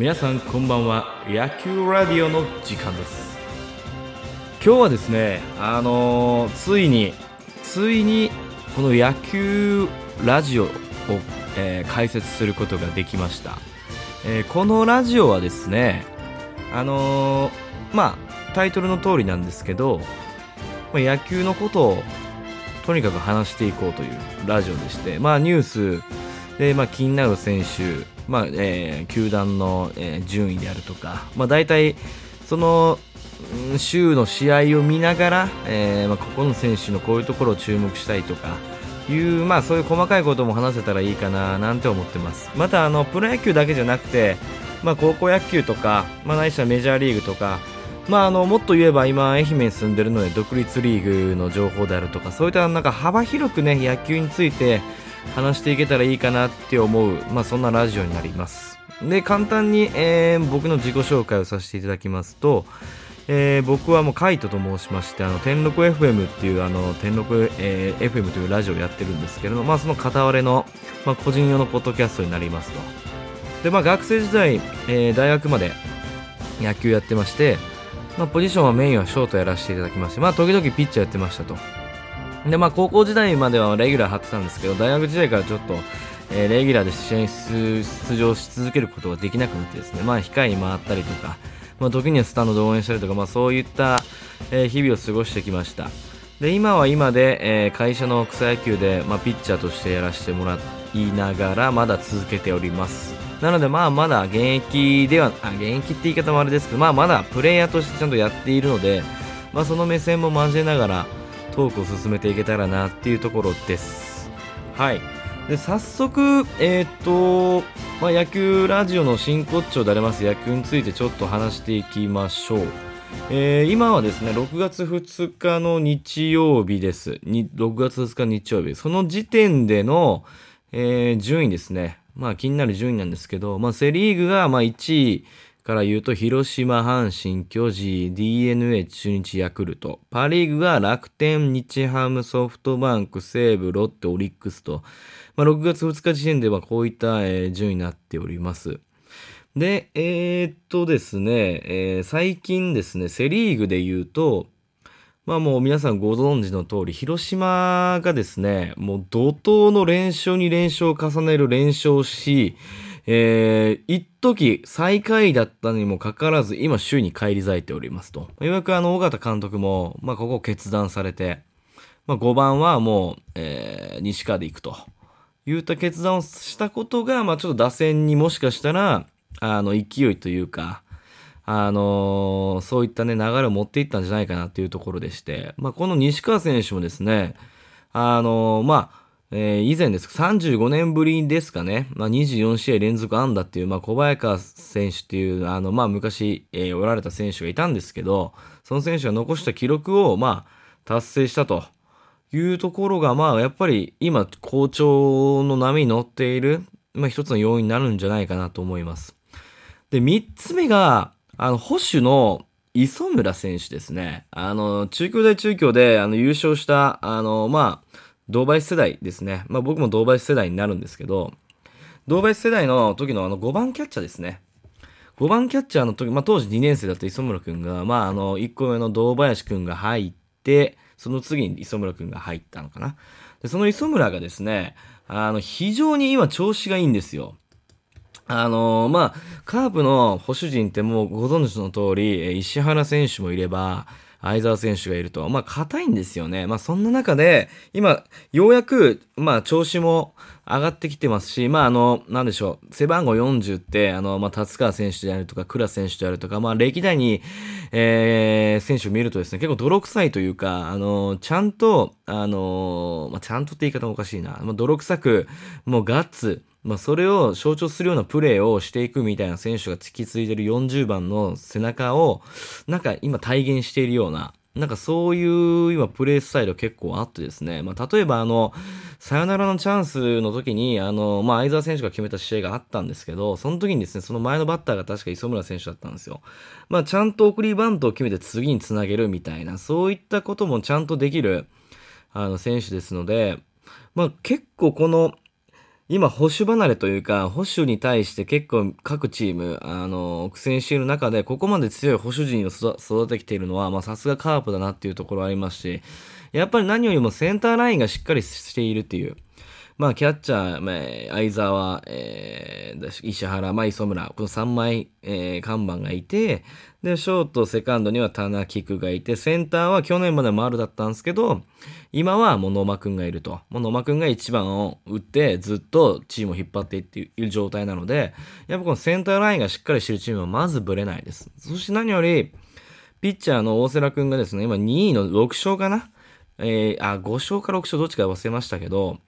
皆さんこんばんは、野球ラディオの時間です。今日はですね、ついにこの野球ラジオを、解説することができました。このラジオはですね、タイトルの通りなんですけど、野球のことをとにかく話していこうというラジオでして、ニュースで、気になる選手、球団の、順位であるとか、大体その週の試合を見ながら、ここの選手のこういうところを注目したいとかいう、そういう細かいことも話せたらいいかななんて思ってます。またプロ野球だけじゃなくて、高校野球とか、ないしはメジャーリーグとか、もっと言えば今愛媛に住んでるので独立リーグの情報であるとか、そういった幅広くね、野球について話していけたらいいかなって思う、そんなラジオになります。で、簡単に、僕の自己紹介をさせていただきますと、僕はもうカイトと申しまして、天禄 FM っていう天禄、FM というラジオをやってるんですけれども、その片割れの、個人用のポッドキャストになりますと。で、学生時代、大学まで野球やってまして、ポジションはメインはショートやらせていただきまして、時々ピッチャーやってましたと。で、高校時代まではレギュラー張ってたんですけど、大学時代からちょっと、レギュラーで試合に出場し続けることができなくなってですね、控えに回ったりとか、時にはスタンドで応援したりとか、そういった、日々を過ごしてきました。で、今は今で、会社の草野球で、ピッチャーとしてやらせてもらいながら、まだ続けております。なので、まだ現役って言い方もあれですけど、まだプレイヤーとしてちゃんとやっているので、その目線も交えながらトークを進めていけたらなっていうところです。はい。で、早速、野球ラジオの真骨頂であります野球についてちょっと話していきましょう。今はですね、6月2日の日曜日です。6月2日日曜日、その時点での、順位ですね。気になる順位なんですけど、セリーグが1位から言うと、広島、阪神、巨人、DNA、中日、ヤクルト。パ・リーグが楽天、日ハム、ソフトバンク、西武、ロッテ、オリックスと、6月2日時点ではこういった、順位になっております。で、ですね、最近ですね、セリーグで言うと、もう皆さんご存知の通り、広島がですね、もう怒涛の連勝に連勝を重ねる連勝し、一時最下位だったにもかかわらず、今首位に返り咲いておりますと。ようやく尾形監督も、ここを決断されて、5番はもう、西川で行くといった決断をしたことが、ちょっと打線にもしかしたら勢いというか、そういったね、流れを持っていったんじゃないかなというところでして、この西川選手もですね、以前です。35年ぶりですかね。24試合連続安打っていう、小早川選手っていう、昔、おられた選手がいたんですけど、その選手が残した記録を、達成したというところが、やっぱり今、好調の波に乗っている、一つの要因になるんじゃないかなと思います。で、三つ目が、捕手の磯村選手ですね。中京で、優勝した、同林世代ですね。僕も同林世代になるんですけど、同林世代の時の5番キャッチャーですね。5番キャッチャーの時、当時2年生だった磯村くんが、1個上の堂林くんが入って、その次に磯村くんが入ったのかな。で、その磯村がですね、非常に今調子がいいんですよ。カープの捕手陣ってもうご存知の通り、石原選手もいれば、相澤選手がいると、硬いんですよね。そんな中で、今、ようやく、調子も上がってきてますし、なんでしょう、背番号40って、達川選手であるとか、倉選手であるとか、歴代に、選手を見るとですね、結構泥臭いというか、ちゃんと、ちゃんとって言い方もおかしいな、泥臭く、もうガッツ、それを象徴するようなプレーをしていくみたいな選手が突き継いでる40番の背中を今体現しているような、そういう今プレースタイル結構あってですね、例えばサヨナラのチャンスの時に相澤選手が決めた試合があったんですけど、その時にですね、その前のバッターが確か磯村選手だったんですよ。ちゃんと送りバントを決めて次につなげるみたいな、そういったこともちゃんとできる選手ですので、結構この今保守離れというか、保守に対して結構各チーム苦戦している中で、ここまで強い保守陣を育ててきているのは、さすがカープだなっていうところありますし、やっぱり何よりもセンターラインがしっかりしているっていう。キャッチャー、相澤、石原、磯村、この3枚、看板がいて、で、ショート、セカンドには田中菊がいて、センターは去年まで丸だったんですけど、今はもう野間くんがいると。もう野間くんが1番を打って、ずっとチームを引っ張っていっている状態なので、やっぱこのセンターラインがしっかりしているチームはまずブレないです。そして何より、ピッチャーの大瀬良くんがですね、今2位の6勝かな、5勝か6勝どっちか忘れましたけど、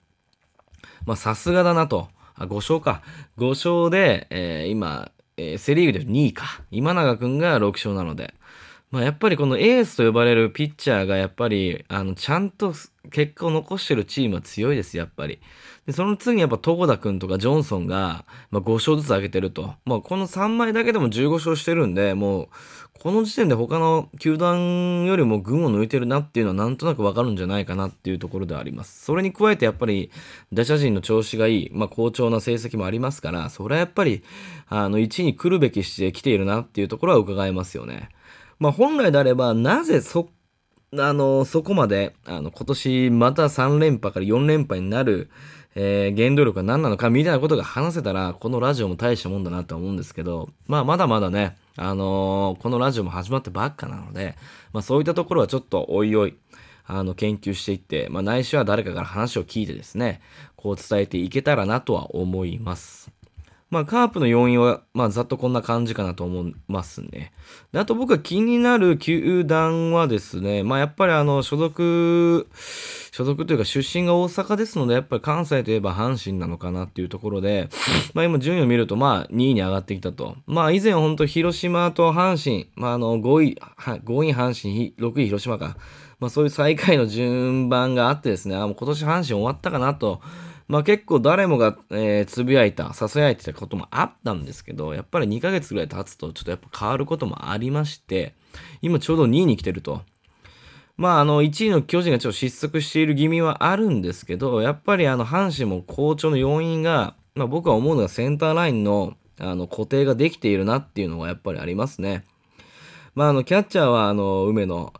さすがだなと。5勝か。5勝で、今、セリーグで2位か。今永くんが6勝なので。やっぱりこのエースと呼ばれるピッチャーがやっぱり、ちゃんと結果を残してるチームは強いです、やっぱり。で、その次にやっぱ床田くんとかジョンソンが、5勝ずつ上げてると。この3枚だけでも15勝してるんで、もう、この時点で他の球団よりも群を抜いてるなっていうのはなんとなくわかるんじゃないかなっていうところではあります。それに加えてやっぱり打者陣の調子がいい、好調な成績もありますから、それはやっぱり、1位に来るべきして来ているなっていうところは伺えますよね。本来であれば、なぜそこまで、今年また3連覇から4連覇になる、原動力は何なのかみたいなことが話せたら、このラジオも大したもんだなと思うんですけど、まだまだね、このラジオも始まってばっかなので、そういったところはちょっとおいおい、研究していって、来週は誰かから話を聞いてですね、こう伝えていけたらなとは思います。カープの要因は、ざっとこんな感じかなと思いますね。で、あと僕が気になる球団はですね、やっぱり所属というか出身が大阪ですので、やっぱり関西といえば阪神なのかなっていうところで、今順位を見ると、2位に上がってきたと。以前は本当広島と阪神、5位阪神、6位広島か。そういう最下位の順番があってですね、もう今年阪神終わったかなと。結構誰もが、囁いてたこともあったんですけど、やっぱり2ヶ月ぐらい経つと、ちょっとやっぱ変わることもありまして、今ちょうど2位に来てると。1位の巨人がちょっと失速している気味はあるんですけど、やっぱり阪神も好調の要因が、僕は思うのがセンターラインの、固定ができているなっていうのがやっぱりありますね。キャッチャーは梅野、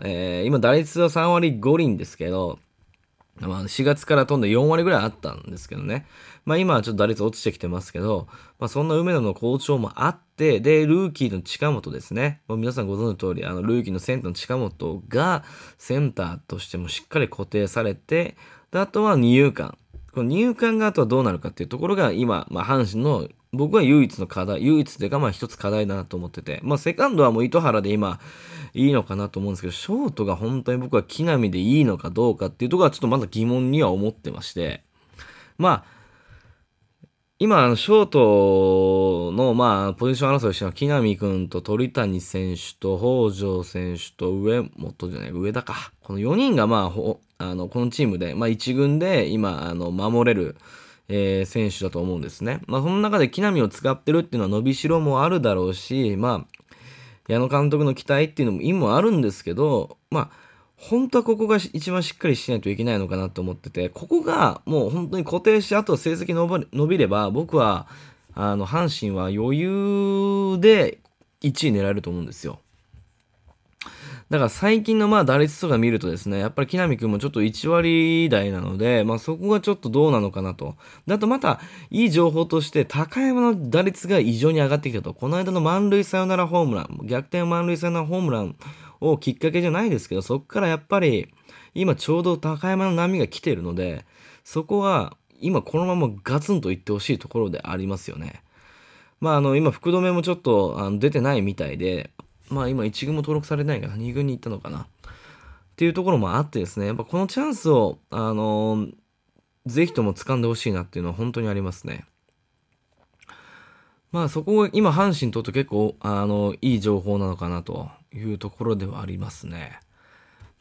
今打率は3割5厘ですけど、4月から飛んで4割ぐらいあったんですけどね。今はちょっと打率落ちてきてますけど、そんな梅野の好調もあって、で、ルーキーの近本ですね。皆さんご存知の通り、ルーキーのセンターの近本がセンターとしてもしっかり固定されて、で、あとは二遊間。この二遊間があとはどうなるかっていうところが今、阪神の僕は唯一の課題、唯一というか一つ課題だなと思ってて、セカンドはもう糸原で今いいのかなと思うんですけど、ショートが本当に僕は木浪でいいのかどうかっていうところはちょっとまだ疑問には思ってまして、今ショートのポジション争いしてるのは木浪君と鳥谷選手と北条選手と上田か、この4人がこのチームで1軍で今守れる。選手だと思うんですね。その中で木浪を使ってるっていうのは伸びしろもあるだろうし、矢野監督の期待っていうのも意味もあるんですけど、本当はここが一番しっかりしないといけないのかなと思ってて、ここがもう本当に固定して、あと成績伸びれば、僕は阪神は余裕で1位狙えると思うんですよ。だから最近の打率とか見るとですね、やっぱり木浪君もちょっと1割台なので、そこがちょっとどうなのかなと。あとまたいい情報として高山の打率が異常に上がってきたと。この間の逆転満塁サヨナラホームランをきっかけじゃないですけど、そこからやっぱり今ちょうど高山の波が来てるので、そこは今このままガツンといってほしいところでありますよね。今福留もちょっと出てないみたいで、今1軍も登録されないから2軍に行ったのかなっていうところもあってですね、やっぱこのチャンスを、ぜひとも掴んでほしいなっていうのは本当にありますね。そこが今阪神にとって結構いい情報なのかなというところではありますね。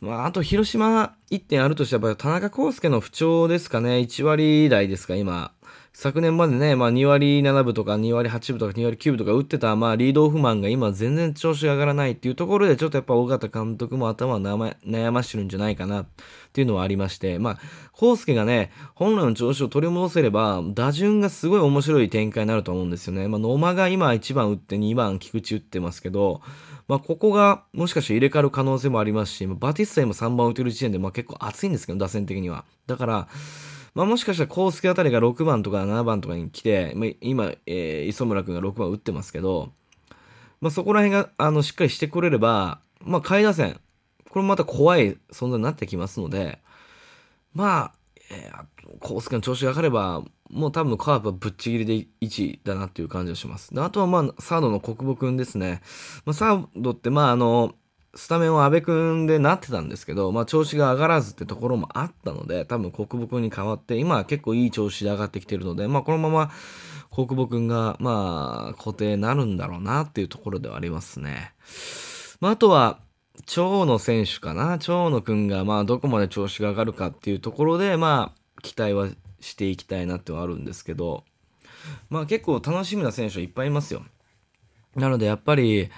あと広島1点あるとしてはやっぱり田中康介の不調ですかね。1割台ですか今。昨年までね、2割7分とか2割8分とか2割9分とか打ってた、リードオフマンが今全然調子が上がらないっていうところで、ちょっとやっぱ尾形監督も頭を悩ましてるんじゃないかなっていうのはありまして、康介がね、本来の調子を取り戻せれば、打順がすごい面白い展開になると思うんですよね。野間が今1番打って2番菊池打ってますけど、ここがもしかして入れ替わる可能性もありますし、バティスタ今3番打てる時点で結構熱いんですけど、打線的には。だから、もしかしたら康介あたりが6番とか7番とかに来て、今、磯村君が6番打ってますけど、そこら辺がしっかりしてくれれば、下位打線、これもまた怖い存在になってきますので、康介の調子が上がれば、もう多分カープはぶっちぎりで1位だなっていう感じがします。であとはサードの小久保くんですね。サードってスタメンは阿部君でなってたんですけど、調子が上がらずってところもあったので、多分小久保君に代わって、今は結構いい調子で上がってきてるので、このまま小久保君が、固定になるんだろうなっていうところではありますね。あとは、長野選手かな。長野君が、どこまで調子が上がるかっていうところで、期待はしていきたいなってはあるんですけど、結構楽しみな選手はいっぱいいますよ。なので、やっぱり、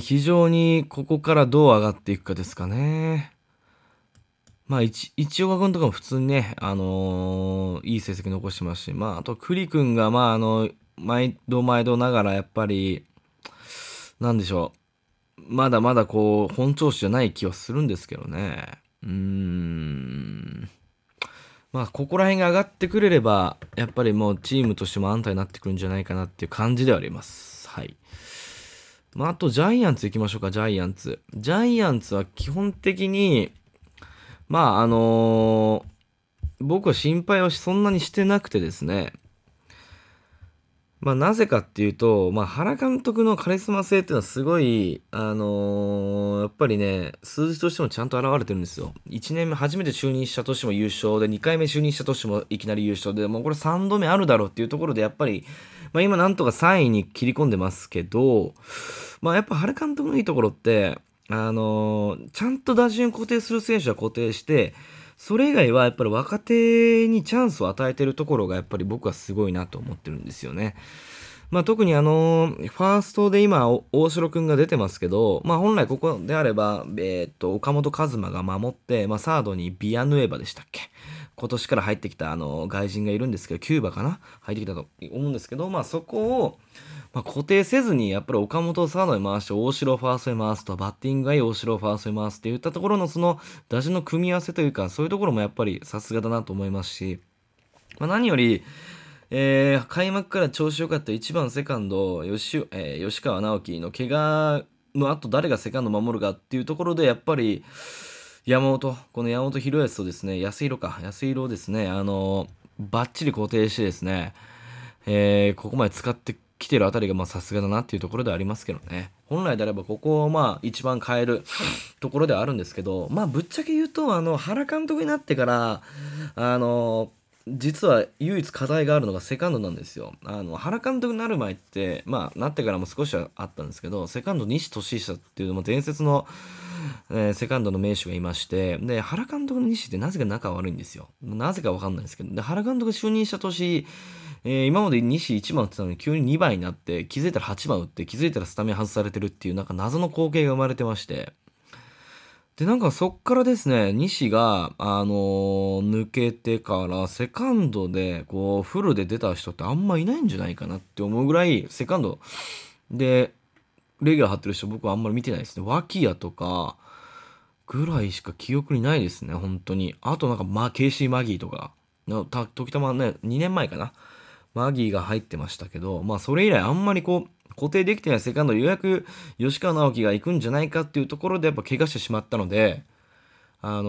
非常にここからどう上がっていくかですかね。一岡君とかも普通にね、いい成績残してますし、あと栗君が、毎度ながらやっぱり、なんでしょう。まだまだこう、本調子じゃない気はするんですけどね。ここら辺が上がってくれれば、やっぱりもうチームとしても安泰になってくるんじゃないかなっていう感じではあります。はい。あとジャイアンツ行きましょうか、ジャイアンツ。ジャイアンツは基本的に、僕は心配はそんなにしてなくてですね。なぜかっていうと、原監督のカリスマ性っていうのはすごい、やっぱりね、数字としてもちゃんと現れてるんですよ。1年目初めて就任した年も優勝で、2回目就任した年もいきなり優勝で、もうこれ3度目あるだろうっていうところで、やっぱり、今なんとか3位に切り込んでますけど、やっぱ原監督のいいところって、ちゃんと打順固定する選手は固定して、それ以外はやっぱり若手にチャンスを与えてるところがやっぱり僕はすごいなと思ってるんですよね。特にファーストで今大城くんが出てますけど、本来ここであれば、岡本和真が守って、サードにビアヌエバでしたっけ、今年から入ってきた外人がいるんですけど、キューバかな、入ってきたと思うんですけど、そこを、固定せずにやっぱり岡本をサードに回して大城をファーストに回すと、バッティングがいい大城をファーストに回すっていったところのその打順の組み合わせというか、そういうところもやっぱりさすがだなと思いますし、何より開幕から調子良かった1番セカンド吉川直樹の怪我の後、誰がセカンド守るかっていうところで、やっぱり山本博康とですね、安弘をですね、バッチリ固定してですね、ここまで使ってきてるあたりがさすがだなっていうところではありますけどね。本来であればここを一番変えるところではあるんですけど、ぶっちゃけ言うと原監督になってから実は唯一課題があるのがセカンドなんですよ。原監督になる前って、なってからも少しはあったんですけど、セカンド西俊久っていう伝説の、セカンドの名手がいまして、で、原監督の西ってなぜか仲悪いんですよ。なぜかわかんないんですけど、で、原監督就任した年、今まで西1番打ってたのに急に2番になって、気づいたら8番打って、気づいたらスタメン外されてるっていう、謎の光景が生まれてまして、で、そっからですね、西が、抜けてから、セカンドで、フルで出た人ってあんまいないんじゃないかなって思うぐらい、セカンドで、レギュラー張ってる人僕はあんまり見てないですね。脇屋とか、ぐらいしか記憶にないですね、本当に。あとケイシー・マギーとか、時たまね、2年前かな。マギーが入ってましたけど、それ以来あんまり固定できてないセカンド、ようやく吉川尚輝が行くんじゃないかっていうところでやっぱ怪我してしまったので、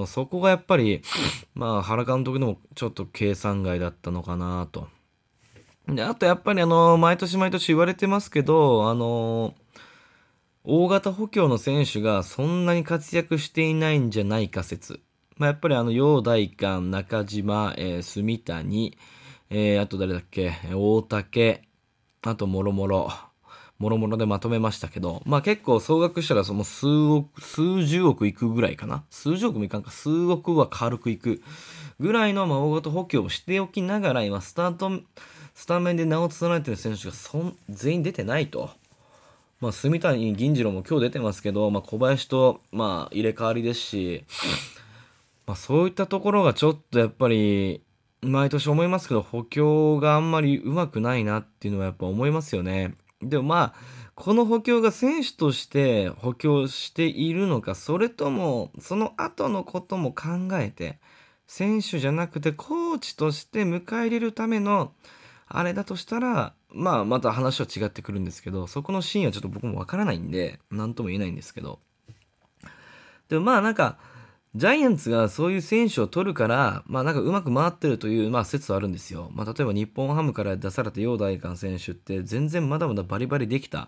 そこがやっぱり原監督でもちょっと計算外だったのかなと。で、あとやっぱり毎年言われてますけど、大型補強の選手がそんなに活躍していないんじゃないか説。やっぱり陽大館、中島、住谷、あと誰だっけ、大竹、あともろもろ。諸々でまとめましたけど、まあ結構総額したらその数億、数十億いくぐらいかな、数十億もいかんか、数億は軽くいくぐらいの大型補強をしておきながら、今スタメンで名を連ねている選手が全員出てないと。まあ、住谷銀次郎も今日出てますけど、まあ、小林と、まあ、入れ替わりですし、まあ、そういったところがちょっとやっぱり毎年思いますけど、補強があんまりうまくないなっていうのはやっぱ思いますよね。でもまあこの補強が選手として補強しているのか、それともその後のことも考えて選手じゃなくてコーチとして迎え入れるためのあれだとしたら、まあまた話は違ってくるんですけど、そこのシーンはちょっと僕もわからないんで何とも言えないんですけど、でもまあなんかジャイアンツがそういう選手を取るから、まあなんかうまく回ってるという、まあ説はあるんですよ。まあ例えば日本ハムから出された陽大館選手って全然まだまだバリバリできた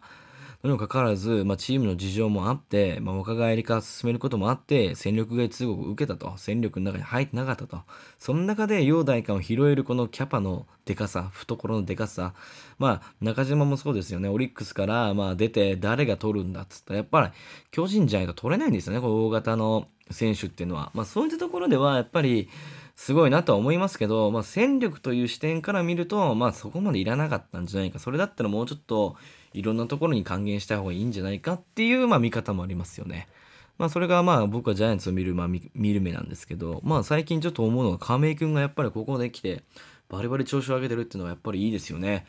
のにもかかわらず、まあチームの事情もあって、まあ若返り化進めることもあって、戦力外通告を受けたと、戦力の中に入ってなかったと。その中で陽大館を拾えるこのキャパのでかさ、懐のでかさ、まあ中島もそうですよね。オリックスからまあ出て誰が取るんだっつったら、やっぱり巨人じゃないと取れないんですよね、この大型の選手っていうのは。まあそういったところではやっぱりすごいなとは思いますけど、まあ戦力という視点から見ると、まあそこまでいらなかったんじゃないか。それだったらもうちょっといろんなところに還元した方がいいんじゃないかっていう、まあ見方もありますよね。まあそれがまあ僕はジャイアンツを見る目なんですけど、まあ最近ちょっと思うのが亀井くんがやっぱりここで来てバリバリ調子を上げてるっていうのはやっぱりいいですよね。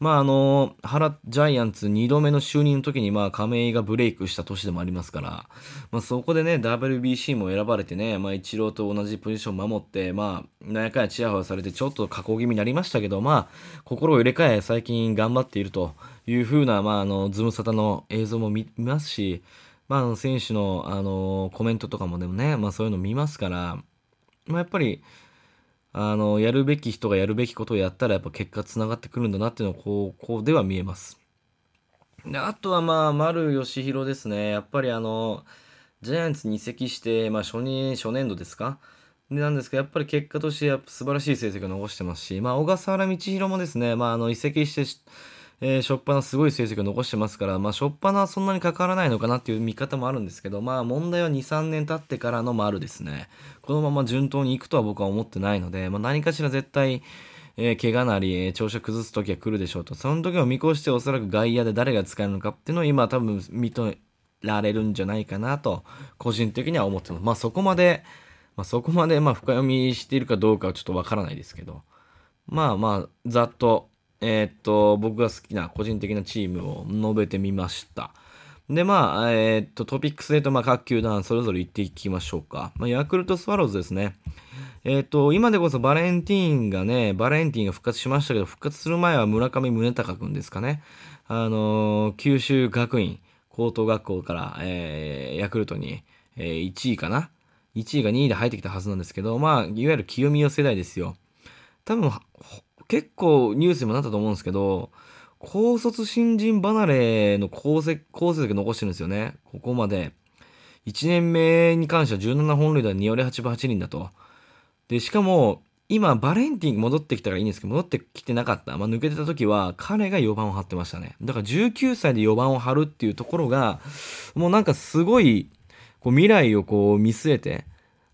まあジャイアンツ2度目の就任の時に、まあ亀井がブレイクした年でもありますから、まあそこでね WBC も選ばれてね、まあイチローと同じポジション守って、まあ何やかんやチヤホヤされてちょっと下降気味になりましたけど、まあ心を入れ替え最近頑張っているという風な、まあズムサタの映像も見ますし、まあ選手のコメントとかもでもね、まあそういうの見ますから、まあやっぱり。やるべき人がやるべきことをやったらやっぱ結果つながってくるんだなっていうのはこうでは見えます。であとはまあ丸義弘ですね。やっぱりジャイアンツに移籍して、まあ、初年度ですかでなんですけど、やっぱり結果としてやっぱ素晴らしい成績を残してますし、まあ、小笠原道弘もですね、まあ、移籍して初っ端すごい成績を残してますから、まあ、初っ端はそんなに関わらないのかなっていう見方もあるんですけど、まあ問題は 2,3 年経ってからの丸ですね。このまま順当に行くとは僕は思ってないので、まあ、何かしら絶対、怪我なり、調子を崩す時は来るでしょうと。その時を見越しておそらく外野で誰が使えるのかっていうのを今多分認められるんじゃないかなと個人的には思ってます。まあそこまでまあ深読みしているかどうかはちょっとわからないですけど、まあざっと僕が好きな個人的なチームを述べてみました。で、まあ、トピックスでと、まあ、各球団それぞれ言っていきましょうか。まあ、ヤクルトスワローズですね。今でこそバレンティンが復活しましたけど、復活する前は村上宗隆くんですかね。九州学院高等学校から、ヤクルトに、1位かな。1位が2位で入ってきたはずなんですけど、まあ、いわゆる清宮世代ですよ。多分、結構ニュースにもなったと思うんですけど、高卒新人離れの功績残してるんですよね。ここまで1年目に関しては17本塁打2割8分8厘だと。でしかも今バレンティン戻ってきたからいいんですけど、戻ってきてなかった、まあ、抜けてた時は彼が4番を張ってましたね。だから19歳で4番を張るっていうところがもうなんかすごいこう未来をこう見据えて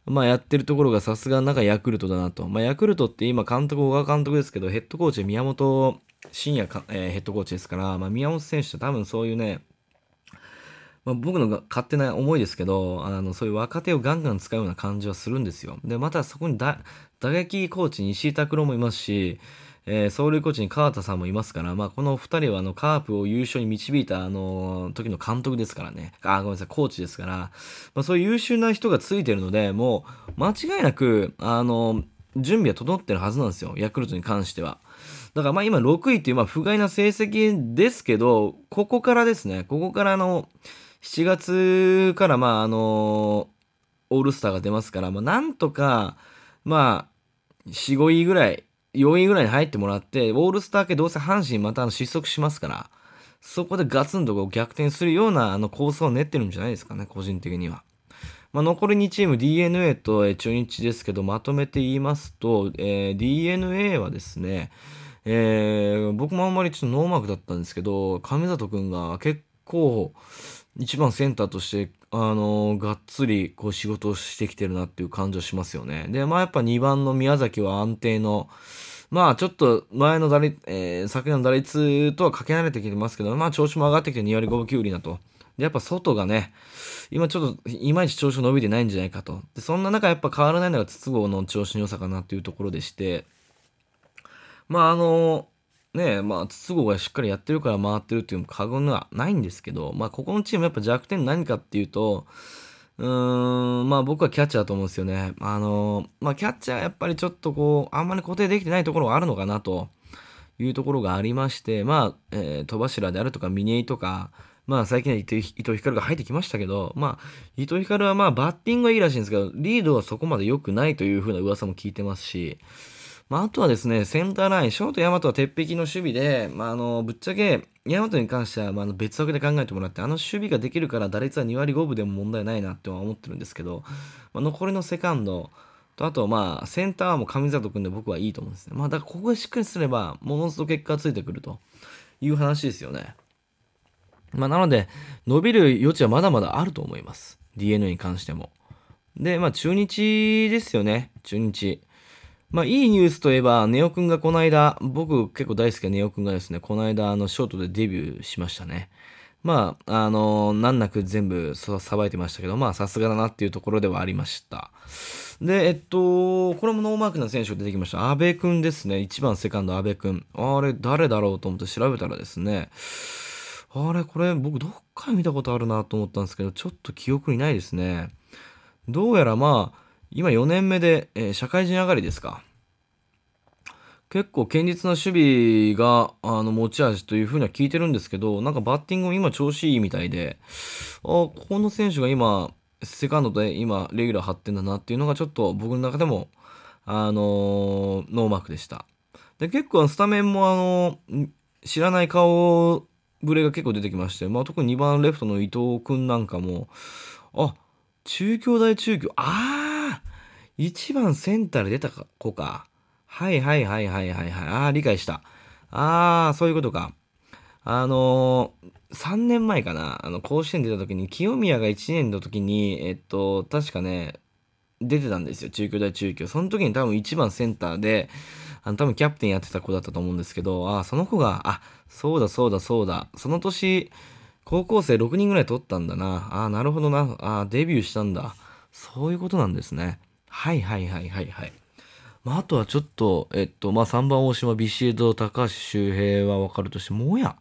まあやってるところがさすがなんかヤクルトだなと。まあヤクルトって今監督小川監督ですけど、ヘッドコーチは宮本慎也ヘッドコーチですから、まあ宮本選手と多分そういうね、まあ、僕の勝手な思いですけど、そういう若手をガンガン使うような感じはするんですよ。でまたそこに打撃コーチに石井拓郎もいますし、走塁コーチに川田さんもいますから、まあこの2人はカープを優勝に導いた時の監督ですからね。あ、ごめんなさい、コーチですから、まあそういう優秀な人がついてるので、もう間違いなく準備は整ってるはずなんですよ、ヤクルトに関しては。だからまあ今6位っていうまあ不甲斐な成績ですけど、ここからですね、ここから7月からまあオールスターが出ますから、まあなんとかまあ4、5位ぐらい。4位ぐらいに入ってもらって、オールスター系どうせ阪神また失速しますから、そこでガツンとこう逆転するような構想を練ってるんじゃないですかね、個人的には。まあ、残り2チーム、DeNA と中日ですけど、まとめて言いますと、DeNA はですね、僕もあんまりちょっとノーマークだったんですけど、上里くんが結構一番センターとしてがっつりこう仕事をしてきてるなっていう感じはしますよね。で、まあやっぱ2番の宮崎は安定の、まあちょっと前の打率、昨年の打率とはかけ離れてきてますけど、まあ調子も上がってきて2割5分9厘だと。で、やっぱ外がね、今ちょっといまいち調子伸びてないんじゃないかと。で、そんな中やっぱ変わらないのが筒香の調子の良さかなっていうところでして、まあ筒香がしっかりやってるから回ってるっていうのも過言ではないんですけど、まあここのチームやっぱ弱点何かっていうと、僕はキャッチャーだと思うんですよね。キャッチャーやっぱりちょっとこう、あんまり固定できてないところがあるのかなというところがありまして、戸柱であるとか、峰井とか、最近は伊藤光が入ってきましたけど、伊藤光はバッティングはいいらしいんですけど、リードはそこまで良くないというふうな噂も聞いてますし、あとはですね、センターライン、ショート大和は鉄壁の守備で、ぶっちゃけ、大和に関しては別枠で考えてもらって、守備ができるから打率は2割5分でも問題ないなっては思ってるんですけど、残りのセカンドと、あとセンターはもう上里君で僕はいいと思うんですね。だからここでしっかりすれば、ものすごく結果がついてくるという話ですよね。なので、伸びる余地はまだまだあると思います。DNA に関しても。で、中日ですよね。中日。いいニュースといえば、根尾くんがこの間、僕結構大好きな根尾くんがですね、この間、ショートでデビューしましたね。難なく全部さばいてましたけど、さすがだなっていうところではありました。で、これもノーマークな選手が出てきました。阿部くんですね。1番セカンド阿部くん。あれ、誰だろうと思って調べたらですね、これ僕どっか見たことあるなと思ったんですけど、ちょっと記憶にないですね。どうやら今4年目で、社会人上がりですか。結構堅実な守備が持ち味というふうには聞いてるんですけど、バッティングも今調子いいみたいで、ここの選手が今セカンドで今レギュラー張ってんだなっていうのがちょっと僕の中でもノーマークでした。で、結構スタメンも知らない顔ぶれが結構出てきまして、特に2番レフトの伊藤くんなんかも、中京大中京、1番センターで出た子か。はい。理解した。そういうことか。3年前かな。甲子園出た時に、清宮が1年の時に、確かね、出てたんですよ。中京大中京。その時に多分1番センターで、多分キャプテンやってた子だったと思うんですけど、その子が、そうだ。その年、高校生6人ぐらい取ったんだな。なるほどな。デビューしたんだ。そういうことなんですね。はい。あとはちょっと、3番大島、ビシエド、高橋周平は分かるとして、もうや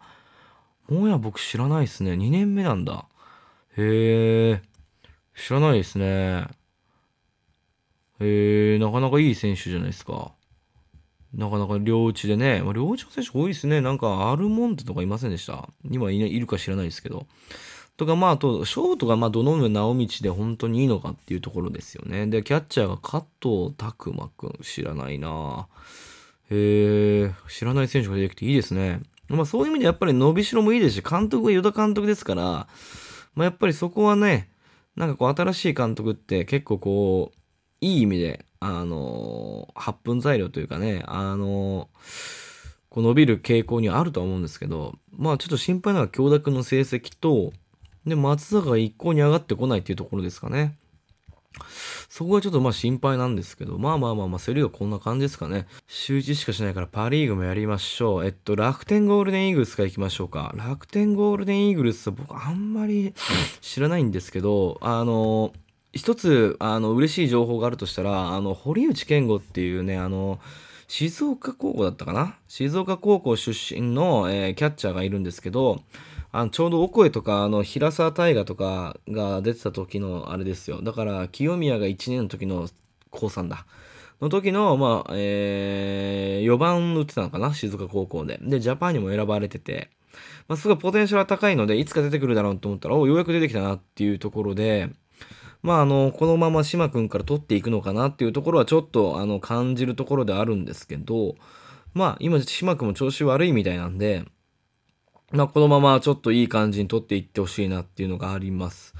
僕知らないですね。2年目なんだ。へえ、知らないですね。へえ、なかなかいい選手じゃないですか。なかなか両打ちでね、両打ちの選手多いですね。アルモンテとかいませんでした。今いるか知らないですけど。とか、あと、ショートがどのような直道で本当にいいのかっていうところですよね。で、キャッチャーが加藤拓磨くん、知らないなぁ。知らない選手が出てきていいですね。そういう意味でやっぱり伸びしろもいいですし、監督が与田監督ですから、やっぱりそこはね、新しい監督って結構こう、いい意味で、発奮材料というかね、こう伸びる傾向にはあるとは思うんですけど、ちょっと心配なのは京田君の成績と、で、松坂が一向に上がってこないっていうところですかね。そこはちょっと心配なんですけど、セリーグはこんな感じですかね。週1しかしないからパリーグもやりましょう。楽天ゴールデンイーグルスからいきましょうか。楽天ゴールデンイーグルスは僕あんまり知らないんですけど、一つ嬉しい情報があるとしたら、堀内健吾っていうね、静岡高校だったかな、静岡高校出身の、キャッチャーがいるんですけど、ちょうどオコエとか平沢大河とかが出てた時のあれですよ。だから清宮が1年の時の高3だの時の、4番打ってたのかな、静岡高校で。で、ジャパンにも選ばれてて、すごいポテンシャル高いのでいつか出てくるだろうと思ったら、ようやく出てきたなっていうところで、このまま島君から取っていくのかなっていうところはちょっと感じるところであるんですけど、今島君も調子悪いみたいなんで、このままちょっといい感じに取っていってほしいなっていうのがあります。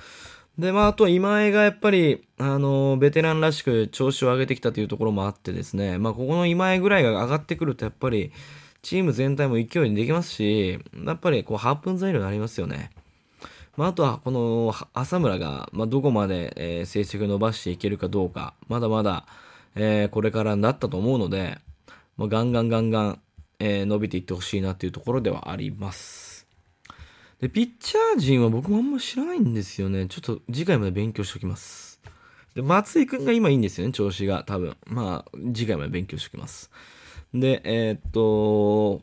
で、あと今江がやっぱりベテランらしく調子を上げてきたというところもあってですね、ここの今江ぐらいが上がってくるとやっぱりチーム全体も勢いにできますし、やっぱりこう発奮材料になりますよね。あとはこの浅村がどこまで成績を伸ばしていけるかどうか、まだまだこれからだったと思うので、ガンガン伸びていってほしいなというところではあります。でピッチャー陣は僕もあんま知らないんですよね。ちょっと次回まで勉強しておきます。で松井くんが今いいんですよね、調子が多分。次回まで勉強しておきます。でホ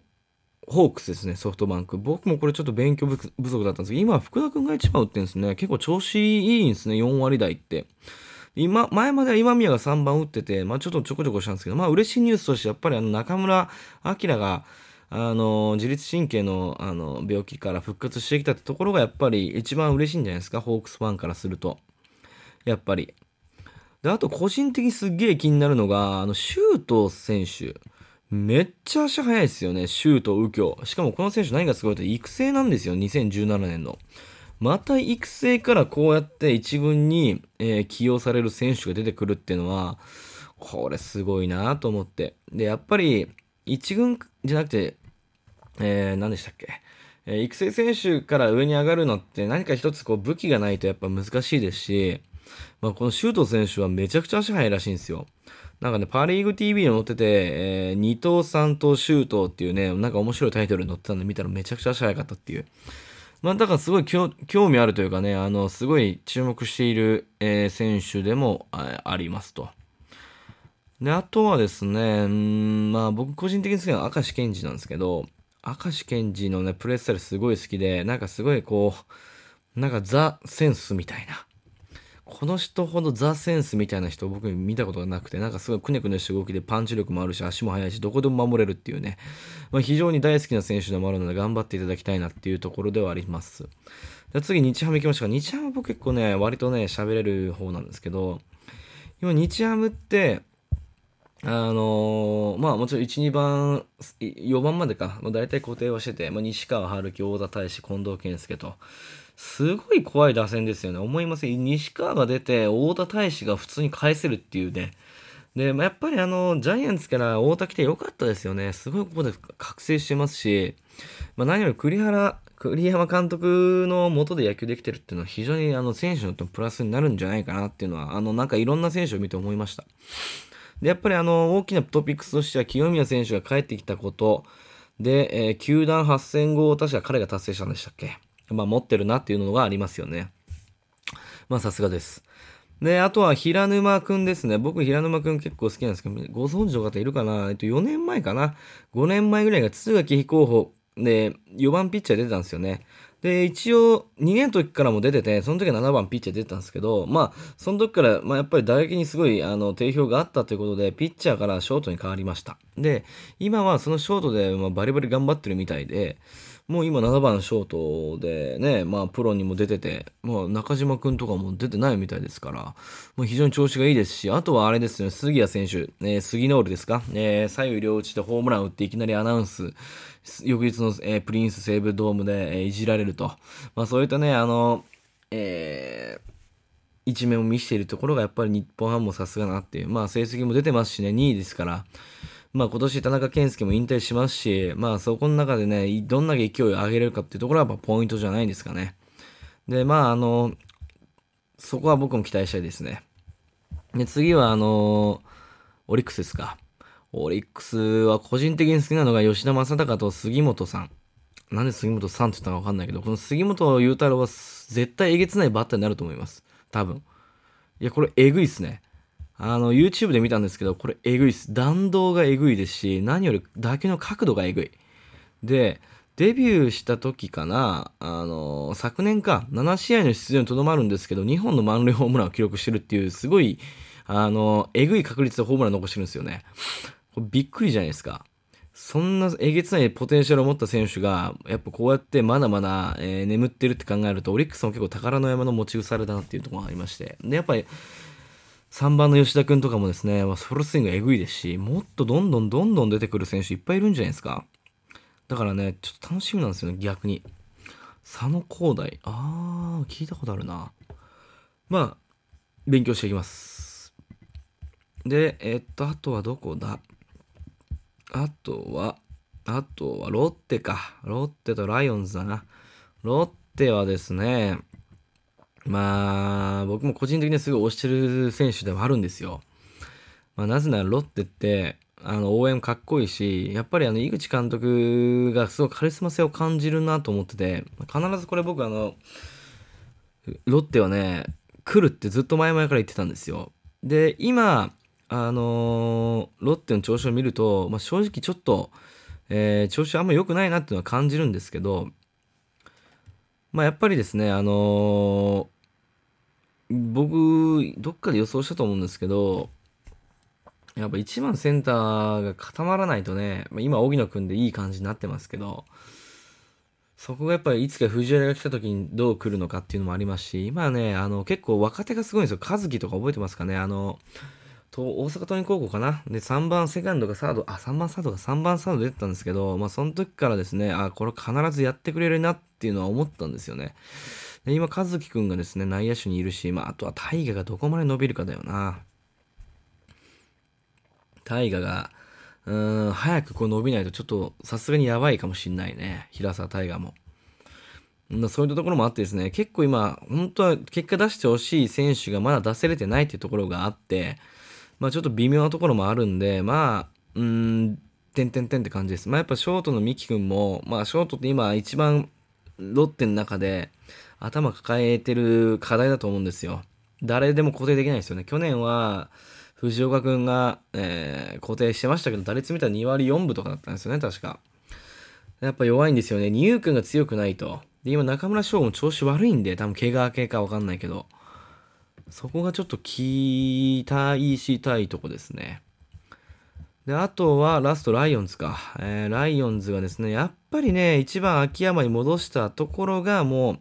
ークスですね、ソフトバンク。僕もこれちょっと勉強不足だったんですけど、今福田くんが一番打ってるんですね。結構調子いいんですね、4割台って。前までは今宮が3番打ってて、ちょっとちょこちょこしたんですけど、嬉しいニュースとしてやっぱり中村晃が自律神経の病気から復活してきたってところがやっぱり一番嬉しいんじゃないですか、ホークスファンからすると。やっぱりで、あと個人的にすっげえ気になるのが周東選手、めっちゃ足速いですよね、周東右京。しかもこの選手何がすごいと、育成なんですよ、2017年の。また育成からこうやって1軍に起用される選手が出てくるっていうのは、これすごいなと思って。でやっぱり1軍じゃなくて、何でしたっけ、育成選手から上に上がるのって何か一つこう武器がないとやっぱ難しいですし、この周東選手はめちゃくちゃ足速いらしいんですよ。なんかね、パリーグ TV に載ってて、2等3等周東っていうね、なんか面白いタイトルに載ってたんで見たら、めちゃくちゃ足速かったっていう。だからすごい興味あるというかね、すごい注目している、選手でも ありますと。で、あとはですね、僕個人的に好きなのは明石健二なんですけど、明石健二のね、プレースタイルすごい好きで、なんかすごいこう、なんかザ・センスみたいな。この人ほどザ・センスみたいな人を僕見たことがなくて、なんかすごいくねくねした動きでパンチ力もあるし、足も速いし、どこでも守れるっていうね、非常に大好きな選手でもあるので、頑張っていただきたいなっていうところではあります。で次日ハム行きましたが、日ハム僕結構ね割とね喋れる方なんですけど、今日ハムってもちろん 1,2 番4番までか、大体固定はしてて、西川春樹、大田泰示、近藤健介と、すごい怖い打線ですよね。思いません？西川が出て大田泰示が普通に返せるっていうね。で、やっぱりジャイアンツから大田来てよかったですよね。すごいここで覚醒してますし、何より栗山監督の下で野球できてるっていうのは、非常に選手にとってもプラスになるんじゃないかなっていうのは、なんかいろんな選手を見て思いました。で、やっぱり大きなトピックスとしては、清宮選手が帰ってきたことで、球団8000号を確か彼が達成したんでしたっけ。持ってるなっていうのがありますよね。さすがです。で、あとは平沼くんですね。僕、平沼くん結構好きなんですけど、ご存知の方いるかな？4年前かな？ 5 年前ぐらいが敦賀気比候補で4番ピッチャー出てたんですよね。で、一応2年の時からも出てて、その時は7番ピッチャー出てたんですけど、その時から、やっぱり打撃にすごい定評があったということで、ピッチャーからショートに変わりました。で、今はそのショートで、バリバリ頑張ってるみたいで、もう今7番ショートでね、プロにも出てて、中島くんとかも出てないみたいですから、非常に調子がいいですし、あとはあれですね、杉谷選手、杉ノールですか、左右両打ちでホームラン打っていきなりアナウンス、翌日の、プリンス西武ドームで、いじられると、そういったね、一面を見せているところがやっぱり日本ハムもさすがなっていう、成績も出てますしね、2位ですから、今年田中健介も引退しますし、そこの中でね、どんだけ勢いを上げれるかっていうところはやっぱポイントじゃないですかね。で、そこは僕も期待したいですね。で、次はオリックスですか。オリックスは個人的に好きなのが吉田正尚と杉本さん。なんで杉本さんって言ったのか分かんないけど、この杉本裕太郎は絶対えげつないバッターになると思います。多分。いや、これえぐいっすね。YouTube で見たんですけど、これえぐいです。弾道がえぐいですし、何より打球の角度がえぐい。で、デビューした時かな、昨年か、7試合の出場にとどまるんですけど、2本の満塁ホームランを記録してるっていう、すごい、えぐい確率でホームラン残してるんですよね。これびっくりじゃないですか。そんなえげつないポテンシャルを持った選手が、やっぱこうやってまだまだ、眠ってるって考えると、オリックスも結構宝の山の持ち腐れだなっていうところがありまして。で、やっぱり、3番の吉田くんとかもですね、フルスイングエグいですし、もっとどんどん出てくる選手いっぱいいるんじゃないですか。だからね、ちょっと楽しみなんですよね、逆に。佐野広大。聞いたことあるな。勉強していきます。で、あとはどこだ？あとは、あとはロッテか。ロッテとライオンズだな。ロッテはですね、まあ僕も個人的にすごい推してる選手でもあるんですよ。まあ、なぜならロッテって応援かっこいいし、やっぱり井口監督がすごいカリスマ性を感じるなと思ってて、必ずこれ僕ロッテはね来るってずっと前々から言ってたんですよ。で今ロッテの調子を見ると、まあ、正直ちょっと、調子あんま良くないなっていうのは感じるんですけど、まあ、やっぱりですね、僕どっかで予想したと思うんですけど、やっぱ1番センターが固まらないとね、今荻野くんでいい感じになってますけど、そこがやっぱりいつか藤原が来た時にどう来るのかっていうのもありますし、今ね結構若手がすごいんですよ。和樹とか覚えてますかね、大阪桐蔭高校かなで3番サード出てたんですけど、まあ、その時からですね、これ必ずやってくれるなっていうのは思ったんですよね。で今和樹くんがですね内野手にいるし、まあ、あとは大河がどこまで伸びるかだよな。大河が早く伸びないとちょっとさすがにやばいかもしんないね。平沢大河もそういったところもあってですね、結構今本当は結果出してほしい選手がまだ出せれてないっていうところがあって、まあちょっと微妙なところもあるんで、まあって感じです。まあやっぱショートの三木くんも、まあショートって今一番ロッテの中で頭抱えてる課題だと思うんですよ。誰でも固定できないですよね。去年は藤岡くんが、固定してましたけど、打率見たら2割4分とかだったんですよね、確か。やっぱ弱いんですよね。二遊くんが強くないと。で、今中村翔吾も調子悪いんで、多分怪我明けか分かんないけど、そこがちょっと期待したいとこですね。で、あとはラストライオンズか。ライオンズがですね、やっぱりね、一番秋山に戻したところがもう、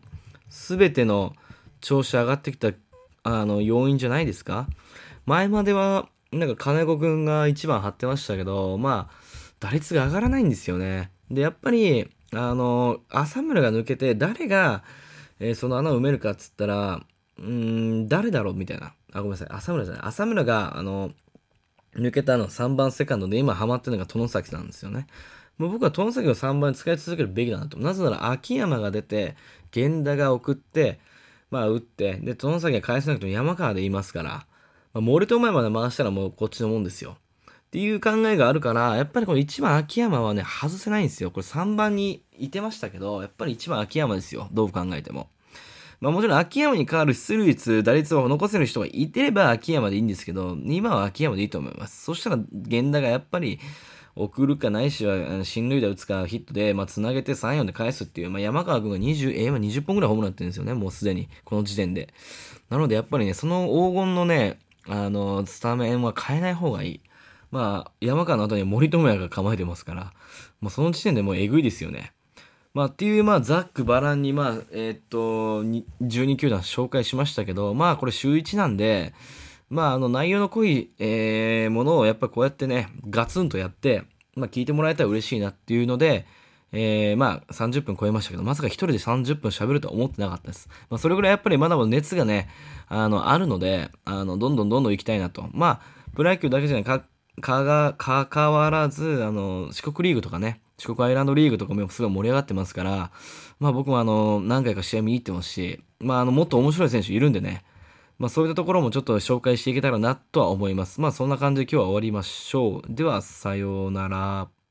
すべての調子上がってきた要因じゃないですか。前まではなんか金子くんが1番張ってましたけど、まあ打率が上がらないんですよね。でやっぱり浅村が抜けて誰が、その穴を埋めるかっつったら誰だろうみたいな、ごめんなさい浅村じゃない、浅村が抜けた3番セカンドで今ハマってるのが外崎なんですよね。もう僕は外崎を3番に使い続けるべきだなと。なぜなら秋山が出て源田が送って、まあ打ってで外崎が返せなくても山川でいますから、森と前まで回したらもうこっちのもんですよっていう考えがあるから、やっぱりこの1番秋山はね外せないんですよ。これ3番にいてましたけど、やっぱり1番秋山ですよ、どう考えても。まあもちろん秋山に代わる出塁率打率を残せる人がいてれば秋山でいいんですけど、今は秋山でいいと思います。そしたら源田がやっぱり送るかないしは進塁打打つかヒットでつなげて 3,4 で返すっていう、まあ、山川君が20本ぐらいホームラン打ってるんですよね、もうすでにこの時点で。なのでやっぱりね、その黄金のねスタメンは変えない方がいい。まあ山川の後に森友哉が構えてますから、まあ、その時点でもうえぐいですよね。まあっていう、まあざっくばらんに12球団紹介しましたけど、まあこれ週1なんで、まあ内容の濃い、ものをやっぱこうやってねガツンとやって、まあ、聞いてもらえたら嬉しいなっていうので、まあ30分超えましたけど、まさか一人で30分喋るとは思ってなかったです。まあそれぐらいやっぱりまだまだ熱がね、あるので、どんどん行きたいなと。まあプロ野球だけじゃないかかわらず、四国リーグとかね、四国アイランドリーグとかもすごい盛り上がってますから、まあ僕も何回か試合見に行ってますし、まあもっと面白い選手いるんでね、まあそういったところもちょっと紹介していけたらなとは思います。まあそんな感じで今日は終わりましょう。ではさようなら。